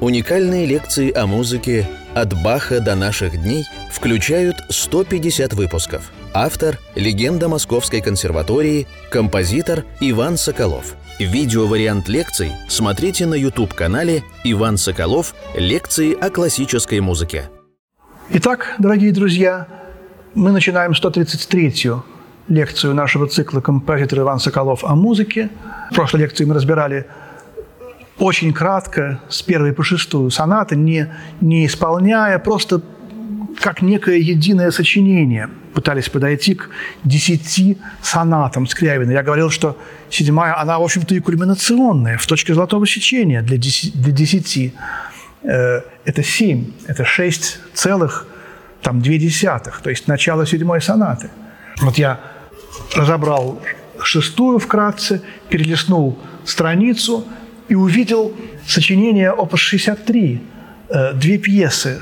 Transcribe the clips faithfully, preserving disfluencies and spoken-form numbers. Уникальные лекции о музыке «От Баха до наших дней» включают сто пятьдесят выпусков. Автор – легенда Московской консерватории, композитор Иван Соколов. Видеовариант лекций смотрите на YouTube-канале «Иван Соколов. Лекции о классической музыке». Итак, дорогие друзья, мы начинаем сто тридцать третью лекцию нашего цикла «Композитор Иван Соколов о музыке». В прошлой лекции мы разбирали очень кратко, с первой по шестую сонаты, не, не исполняя, просто как некое единое сочинение. Пытались подойти к десяти сонатам Скрябина. Я говорил, что седьмая, она, в общем-то, и кульминационная, в точке золотого сечения для десяти. Это семь, это шесть целых, там, две десятых, то есть начало седьмой сонаты. Вот я разобрал шестую вкратце, перелистнул страницу и увидел сочинение «Опус шестьдесят три», две пьесы.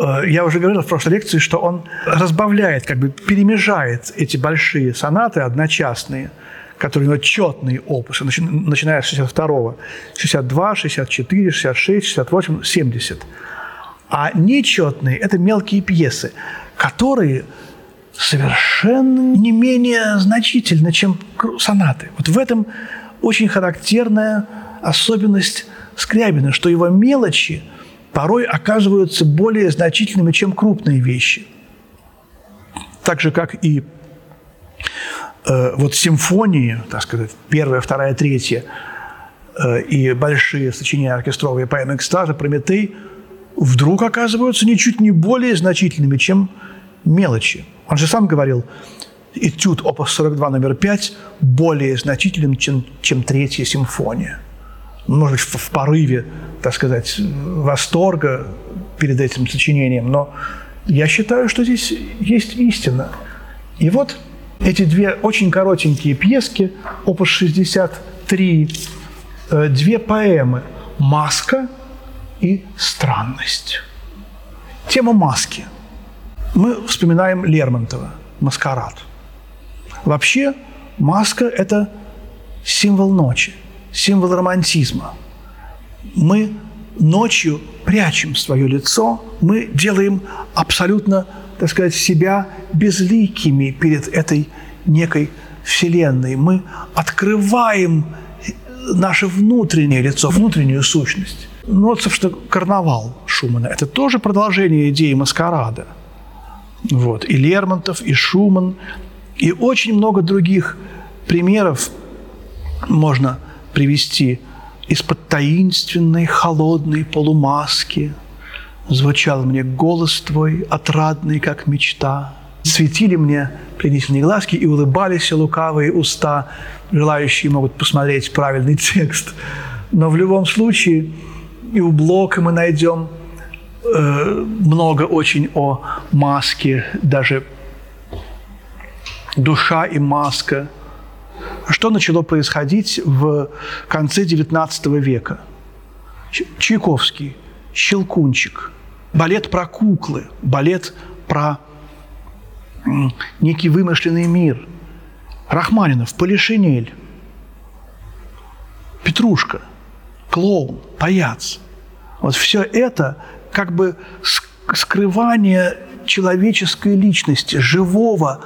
Я уже говорил в прошлой лекции, что он разбавляет, как бы перемежает эти большие сонаты одночастные, которые у него четные опусы, начиная с шестьдесят второго, шестьдесят два, шестьдесят четыре, шестьдесят шесть, шестьдесят восемь, семьдесят. А нечетные – это мелкие пьесы, которые совершенно не менее значительны, чем сонаты. Вот в этом очень характерная особенность Скрябина, что его мелочи порой оказываются более значительными, чем крупные вещи. Так же, как и э, вот симфонии, так сказать, первая, вторая, третья, э, и большие сочинения оркестровые поэмы «Экстаза», «Прометей» вдруг оказываются ничуть не более значительными, чем мелочи. Он же сам говорил, этюд опус сорок два номер пять более значителен, чем, чем третья симфония. Может быть, в, в порыве, так сказать, восторга перед этим сочинением, но я считаю, что здесь есть истина. И вот эти две очень коротенькие пьески, опус шестьдесят три, две поэмы «Маска» и «Странность». Тема маски. Мы вспоминаем Лермонтова, маскарад. Вообще, маска – это символ ночи, символ романтизма. Мы ночью прячем свое лицо, мы делаем абсолютно, так сказать, себя безликими перед этой некой вселенной. Мы открываем наше внутреннее лицо, внутреннюю сущность. Ну, вот, собственно, «Карнавал» Шумана – это тоже продолжение идеи маскарада. Вот. И Лермонтов, и Шуман, и очень много других примеров можно привести. Из-под таинственной холодной полумаски звучал мне голос твой, отрадный, как мечта. Светили мне пленительные глазки и улыбались лукавые уста. Желающие могут посмотреть правильный текст. Но в любом случае и у Блока мы найдем много очень о маске, даже душа и маска. Что начало происходить в конце девятнадцатого века? Чайковский, «Щелкунчик», балет про куклы, балет про некий вымышленный мир. Рахманинов, «Полишинель», Петрушка, клоун, паяц. Вот все это как бы скрывание человеческой личности, живого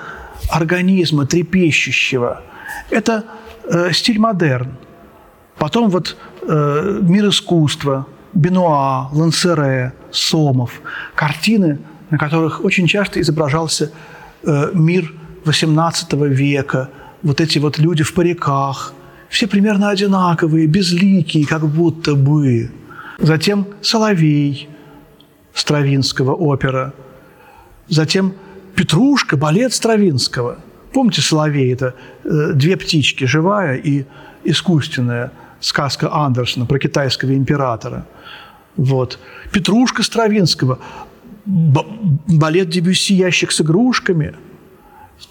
организма, трепещущего. Это э, стиль модерн. Потом вот э, мир искусства, Бенуа, Лансере, Сомов. Картины, на которых очень часто изображался э, мир восемнадцатого века. Вот эти вот люди в париках. Все примерно одинаковые, безликие, как будто бы. Затем «Соловей», Стравинского, опера. Затем «Петрушка», балет Стравинского. Помните «Соловей»? Это э, две птички, живая и искусственная, сказка Андерсена про китайского императора. Вот. «Петрушка» Стравинского, б- балет Дебюсси «Ящик с игрушками»,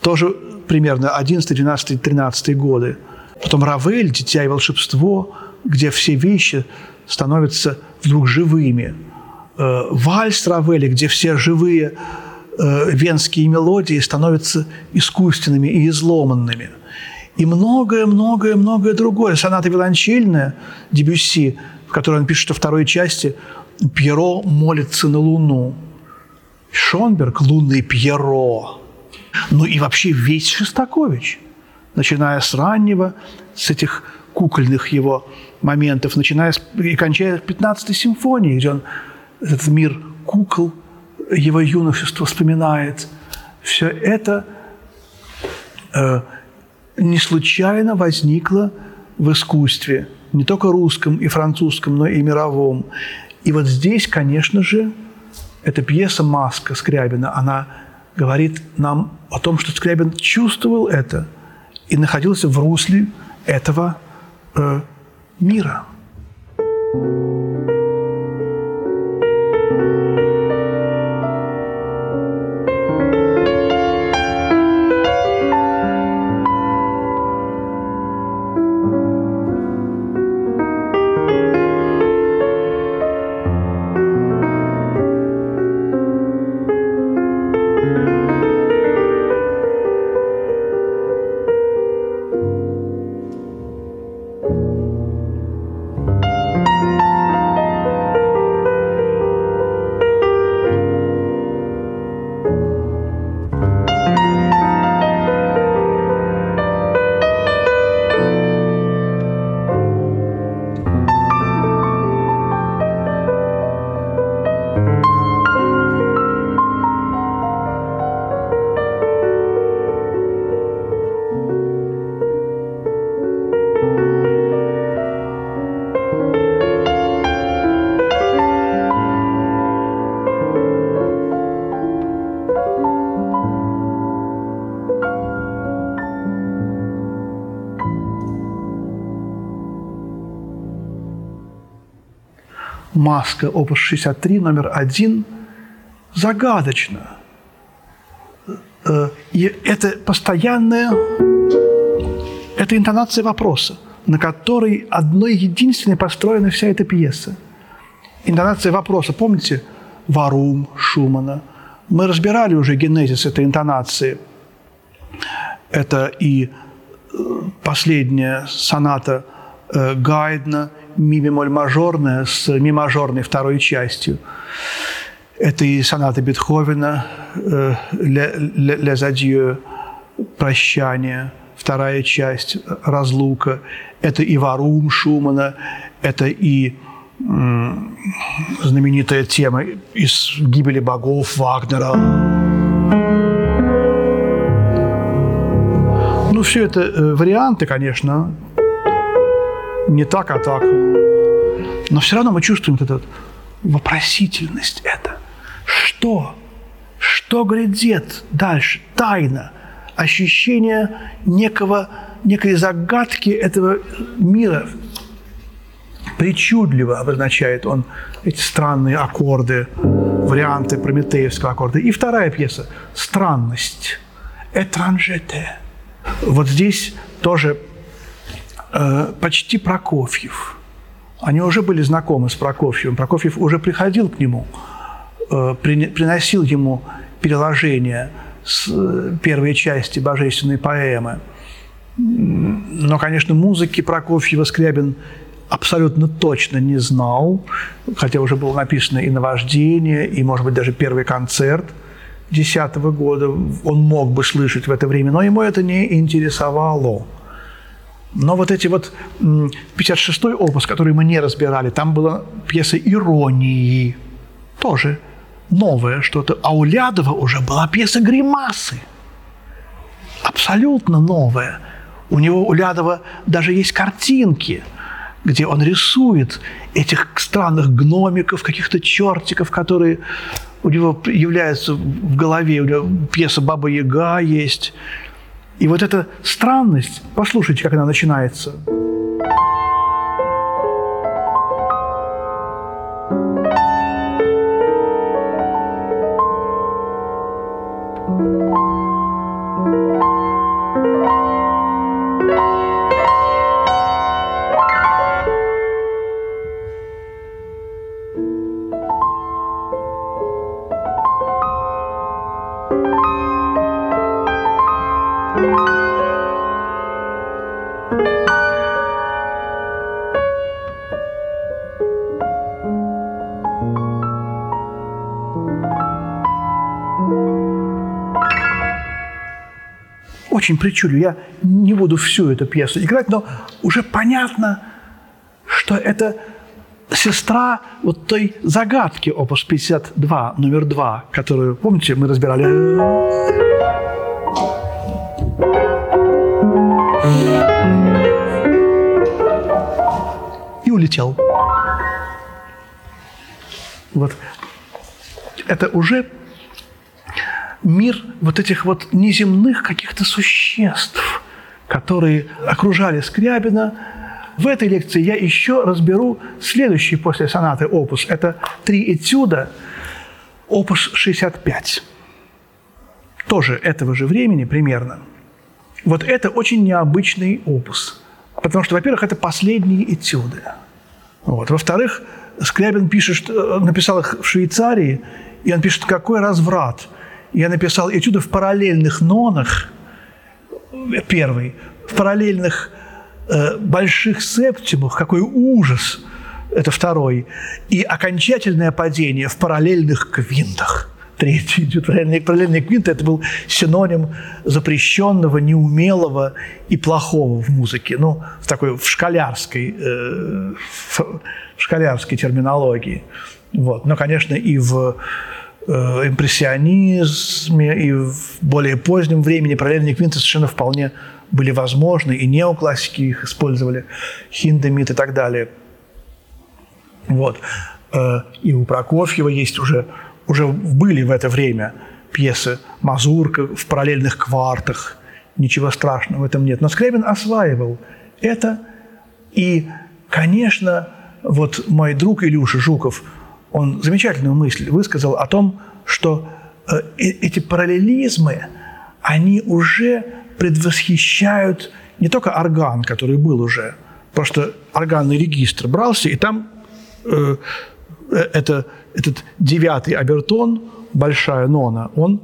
тоже примерно одиннадцатый, двенадцатый, тринадцатый годы. Потом Равель, «Дитя и волшебство», где все вещи становятся вдруг живыми. Вальс Равеля, где все живые э, венские мелодии становятся искусственными и изломанными. И многое-многое-многое другое. Соната виолончельная Дебюсси в которой он пишет во второй части, Пьеро молится на Луну. Шонберг – лунный Пьеро. Ну и вообще весь Шостакович, начиная с раннего, с этих кукольных его моментов, начиная с, и кончая с пятнадцатой симфонии, где он этот мир кукол, его юношество вспоминает. Все это э, не случайно возникло в искусстве, не только русском и французском, но и мировом. И вот здесь, конечно же, эта пьеса «Маска» Скрябина, она говорит нам о том, что Скрябин чувствовал это и находился в русле этого э, мира. «Маска», опус шестьдесят три, номер один, загадочно. И это постоянная, это интонация вопроса, на которой одной единственной построена вся эта пьеса. Интонация вопроса. Помните «Варум» Шумана? Мы разбирали уже генезис этой интонации. Это и последняя соната Гайдна, ми-бемоль-мажорная с ми-мажорной второй частью. Это и соната Бетховена «Les adieux», «Прощание», вторая часть, «Разлука». Это и «Варум» Шумана, это и м- знаменитая тема из «Гибели богов» Вагнера. Ну, все это э, варианты, конечно, не так, а так. Но все равно мы чувствуем вот эту вопросительность. Это. Что? Что глядит дальше? Тайна. Ощущение некого, некой загадки этого мира. Причудливо обозначает он эти странные аккорды, варианты прометеевского аккорда. И вторая пьеса «Странность». «Étrangeté». Вот здесь тоже почти Прокофьев. Они уже были знакомы с Прокофьевым. Прокофьев уже приходил к нему, приносил ему переложение с первой части божественной поэмы. Но, конечно, музыки Прокофьева Скрябин абсолютно точно не знал, хотя уже было написано и «Наваждение», и, может быть, даже первый концерт десятого года он мог бы слышать в это время, но ему это не интересовало. Но вот эти вот пятьдесят шестой опус, который мы не разбирали, там была пьеса «Иронии», тоже новое что-то. А у Лядова уже была пьеса «Гримасы», абсолютно новая. У него, у Лядова, даже есть картинки, где он рисует этих странных гномиков, каких-то чертиков, которые у него являются в голове. У него пьеса «Баба-Яга» есть. И вот эта странность, послушайте, как она начинается. очень причудлив. Я не буду всю эту пьесу играть, но уже понятно, что это сестра вот той загадки опус пятьдесят два, номер два, которую, помните, мы разбирали. И улетел. Вот. Это уже мир вот этих вот неземных каких-то существ, которые окружали Скрябина. В этой лекции я еще разберу следующий после сонаты опус. Это три этюда, опус шестьдесят пять. Тоже этого же времени примерно. Вот это очень необычный опус. Потому что, во-первых, это последние этюды. Вот. Во-вторых, Скрябин пишет, написал их в Швейцарии, и он пишет, какой разврат. Я написал этюды в параллельных нонах, первый, в параллельных э, больших септимах, какой ужас, это второй, и окончательное падение в параллельных квинтах, третий этюд. Параллельные, параллельные квинты – это был синоним запрещенного, неумелого и плохого в музыке, ну, в такой в школярской, э, в школярской терминологии. Вот. Но, конечно, и в импрессионизме и в более позднем времени параллельные квинты совершенно вполне были возможны, и неоклассики их использовали, Хиндемит и так далее. Вот. И у Прокофьева есть уже, уже были в это время пьесы «Мазурка» в параллельных квартах, ничего страшного в этом нет. Но Скрябин осваивал это, и, конечно, вот мой друг Илюша Жуков, он замечательную мысль высказал о том, что э, эти параллелизмы, они уже предвосхищают не только орган, который был уже, потому что органный регистр брался, и там э, это, этот девятый обертон, большая нона, он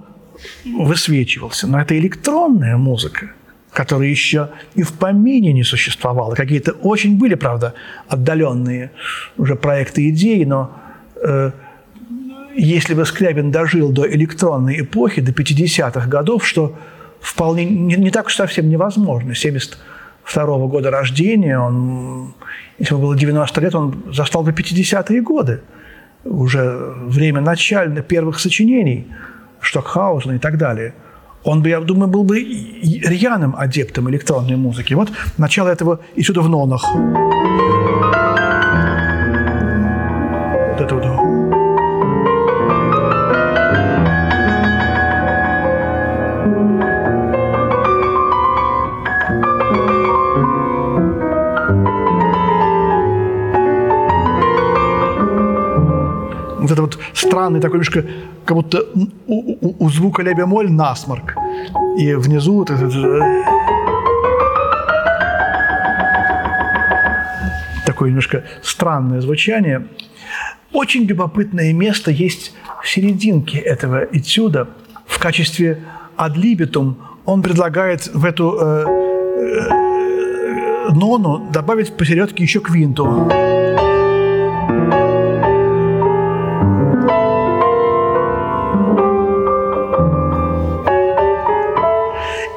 высвечивался. Но это электронная музыка, которая еще и в помине не существовала. Какие-то очень были, правда, отдаленные уже проекты идеи, но если бы Скрябин дожил до электронной эпохи, до пятидесятых годов, что вполне не, не так уж совсем невозможно. семьдесят второго года рождения, он, если бы было девяносто лет, он застал бы пятидесятые годы. Уже время начально первых сочинений Штокхаузена и так далее. Он бы, я думаю, был бы рьяным адептом электронной музыки. Вот начало этого этюда в нонах. Вот это вот. Вот это вот странный такой немножко, как будто у, у, у звука ля бемоль насморк. И внизу вот это, такое немножко странное звучание. Очень любопытное место есть в серединке этого этюда. В качестве адлибитум он предлагает в эту э, э, нону добавить посередке еще квинту.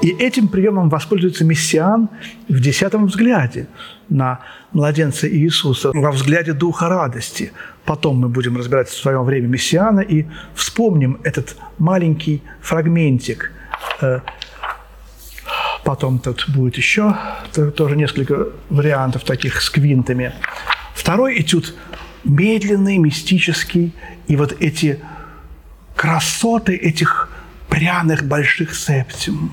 И этим приемом воспользуется Мессиан в «Десятом взгляде» на младенца Иисуса, во «Взгляде духа радости». Потом мы будем разбирать в своем время Мессиана и вспомним этот маленький фрагментик. Потом тут будет еще тоже несколько вариантов таких с квинтами. Второй этюд медленный, мистический. И вот эти красоты этих пряных больших септим.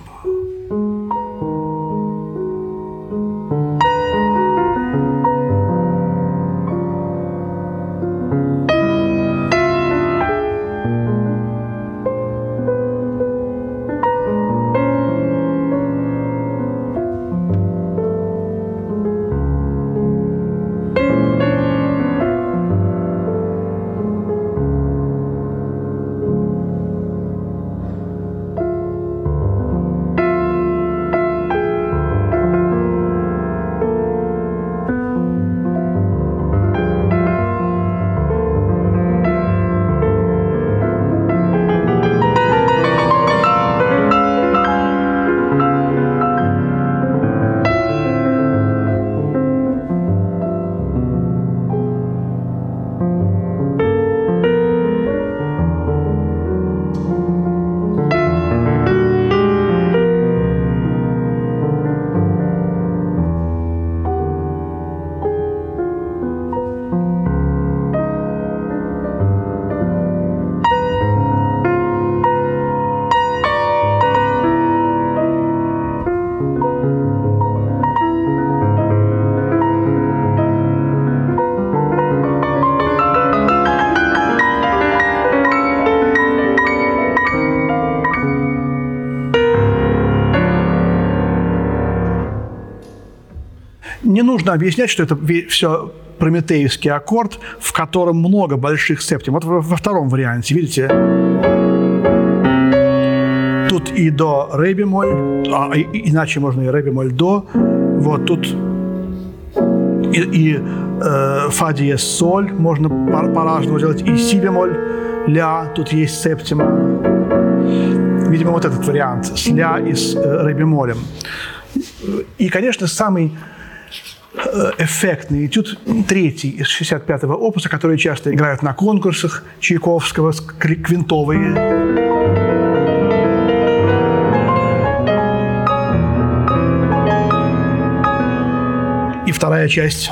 нужно объяснять, что это все прометеевский аккорд, в котором много больших септим. Вот во втором варианте, видите? Тут и до ре бемоль, а иначе можно и ре бемоль до. Вот тут и, и э, фа диез соль можно по-разному делать, и си бемоль, ля, тут есть септима. Видимо, вот этот вариант с ля и с э, ре бемолем. И, конечно, самый эффектный этюд, третий из шестьдесят пятого опуса, который часто играют на конкурсах Чайковского, квинтовые. И вторая часть.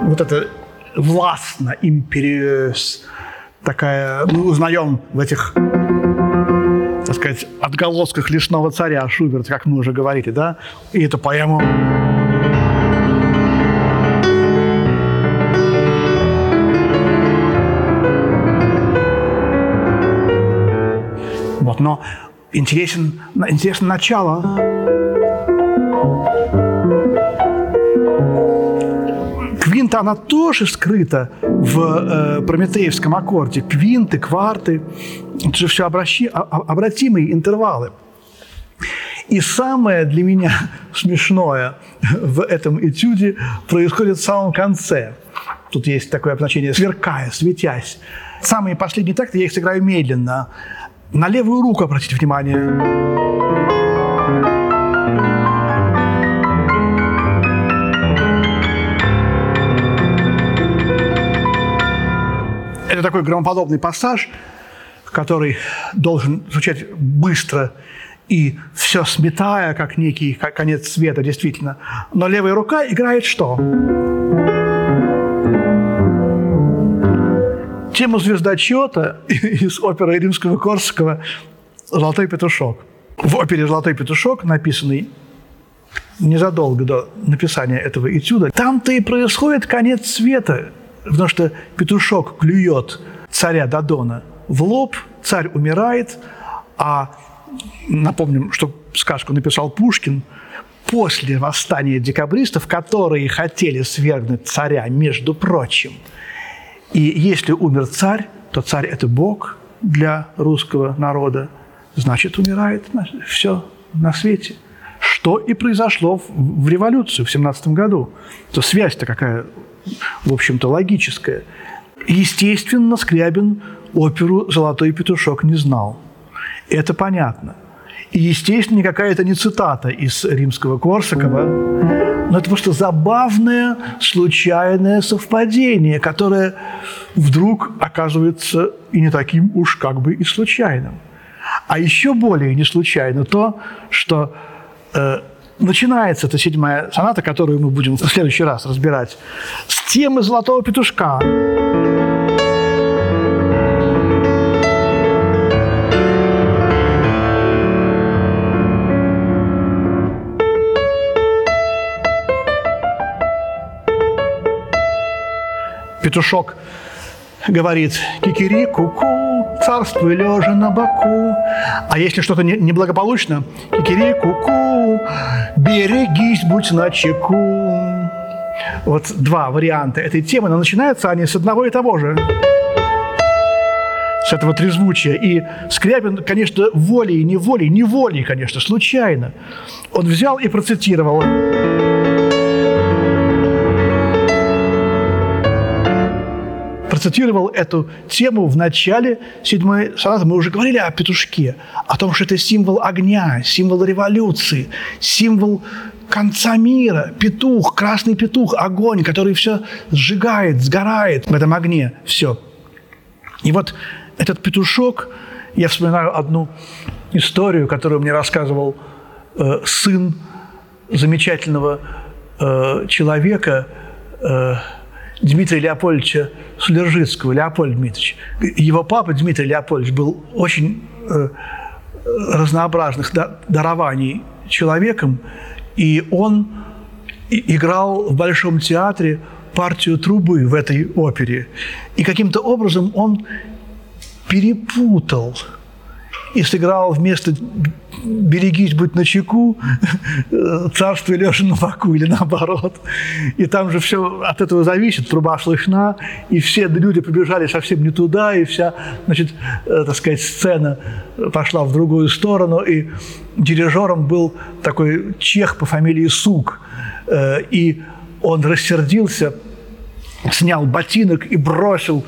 Вот это властно, империус, такая, мы узнаем в этих, так сказать, отголосках лесного царя Шуберта, как мы уже говорили, да? И эту поэму. Вот, но интересен, интересно начало. Квинта, она тоже скрыта в э, прометеевском аккорде. Квинты, кварты. Это же все обращи, обратимые интервалы. И самое для меня смешное в этом этюде происходит в самом конце. Тут есть такое обозначение «сверкая», «светясь». Самые последние такты я их сыграю медленно. На левую руку обратите внимание. Это такой громоподобный пассаж, который должен звучать быстро и все сметая, как некий как конец света, действительно. Но левая рука играет что? Тему звездочета из оперы Римского-Корсакова «Золотой петушок». В опере «Золотой петушок», написанной незадолго до написания этого этюда, там-то и происходит конец света, потому что петушок клюет царя Додона в лоб, царь умирает, а напомним, что сказку написал Пушкин после восстания декабристов, которые хотели свергнуть царя, между прочим. И если умер царь, то царь – это Бог для русского народа, значит, умирает все на свете. Что и произошло в революцию в семнадцатом году. То связь-то какая, в общем-то, логическая. Естественно, Скрябин оперу «Золотой петушок» не знал. Это понятно. И, естественно, никакая это не цитата из Римского-Корсакова, но это просто забавное случайное совпадение, которое вдруг оказывается и не таким уж как бы и случайным. А еще более не случайно то, что э, начинается эта седьмая соната, которую мы будем в следующий раз разбирать, с темы «Золотого петушка». Петушок говорит «кикири-ку-ку, царствуй лежа на боку». А если что-то неблагополучно, «кикири-ку-ку, берегись, будь начеку». Вот два варианта этой темы, но начинаются они с одного и того же, с этого трезвучия. И Скрябин, конечно, волей и неволей, неволей, конечно, случайно, он взял и процитировал. Процитировал эту тему в начале седьмой сонаты. Мы уже говорили о петушке, о том, что это символ огня, символ революции, символ конца мира. Петух, красный петух, огонь, который все сжигает, сгорает в этом огне. Все. И вот этот петушок, я вспоминаю одну историю, которую мне рассказывал э, сын замечательного э, человека, э, Дмитрия Леопольдовича Сулержицкого, Леопольд Дмитриевич. Его папа Дмитрий Леопольдович был очень э, разнообразных дарований человеком, и он играл в Большом театре партию трубы в этой опере. И каким-то образом он перепутал и сыграл вместо «Берегись, будь начеку» «Царство лежа на боку» или наоборот. И там же все от этого зависит, труба слышна, и все люди побежали совсем не туда, и вся, значит, так сказать, сцена пошла в другую сторону, и дирижером был такой чех по фамилии Сук, и он рассердился, снял ботинок и бросил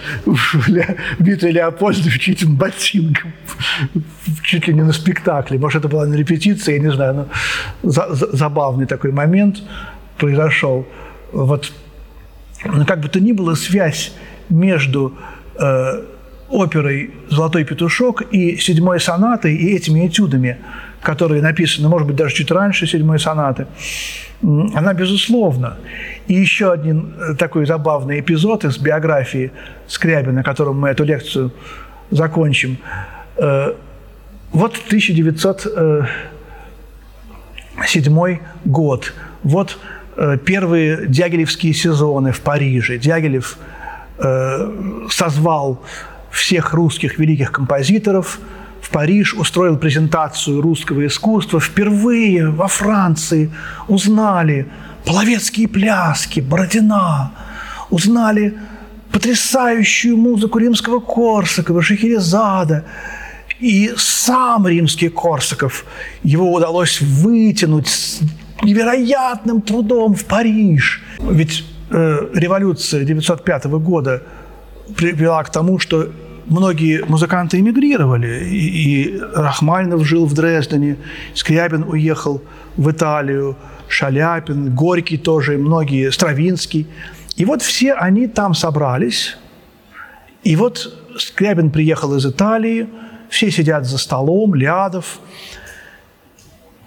Дмитрия Леопольдовича чуть этим ботинком, чуть ли не на спектакле. Может, это была на репетиции, я не знаю, но за за забавный такой момент произошел. Вот. Но как бы то ни было, связь между э, оперой «Золотой петушок» и «Седьмой сонатой» и этими этюдами, которые написаны, может быть, даже чуть раньше «Седьмой сонаты», она безусловна. И еще один такой забавный эпизод из биографии Скрябина, которым мы эту лекцию закончим. Вот тысяча девятьсот седьмой год, вот первые дягилевские сезоны в Париже. Дягилев созвал всех русских великих композиторов в Париж, устроил презентацию русского искусства. Впервые во Франции узнали половецкие пляски, Бородина, узнали потрясающую музыку Римского-Корсакова, Шахерезада. И сам Римский-Корсаков, его удалось вытянуть с невероятным трудом в Париж. Ведь э, революция тысяча девятьсот пятого года привела к тому, что многие музыканты эмигрировали, и, и Рахманинов жил в Дрездене, Скрябин уехал в Италию, Шаляпин, Горький тоже, и многие, Стравинский. И вот все они там собрались, и вот Скрябин приехал из Италии, все сидят за столом, Лядов,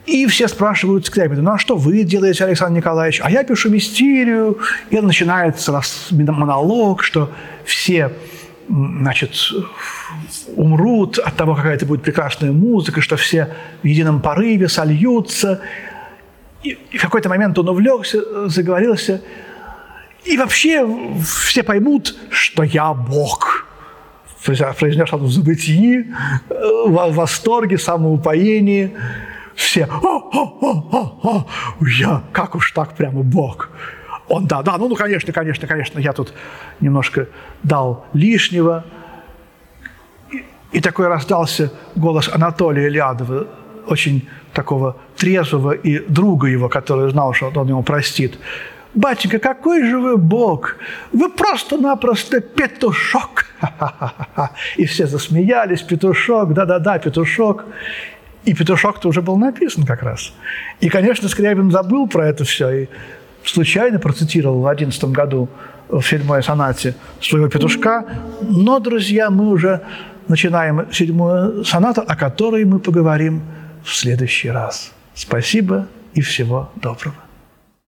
и все спрашивают Скрябина: ну а что вы делаете, Александр Николаевич? А я пишу «Мистерию», и начинается монолог, что все, значит, умрут от того, какая это будет прекрасная музыка, что все в едином порыве сольются. И в какой-то момент он увлекся, заговорился. И вообще все поймут, что я Бог. Произнес он в забытии, в восторге, самоупоении. Все: о-о-о-о-о, я, как уж так, прямо Бог. Он: да, да, ну, ну, конечно, конечно, конечно, я тут немножко дал лишнего. И, и такой раздался голос Анатолия Лядова, очень такого трезвого, и друга его, который знал, что он ему простит: батенька, какой же вы Бог! Вы просто-напросто петушок! И все засмеялись: петушок, да-да-да, петушок. И петушок-то уже был написан как раз. И, конечно, Скрябин забыл про это все и случайно процитировал в одиннадцатом году в «Седьмой сонате» своего петушка. Но, друзья, мы уже начинаем «Седьмую сонату», о которой мы поговорим в следующий раз. Спасибо и всего доброго.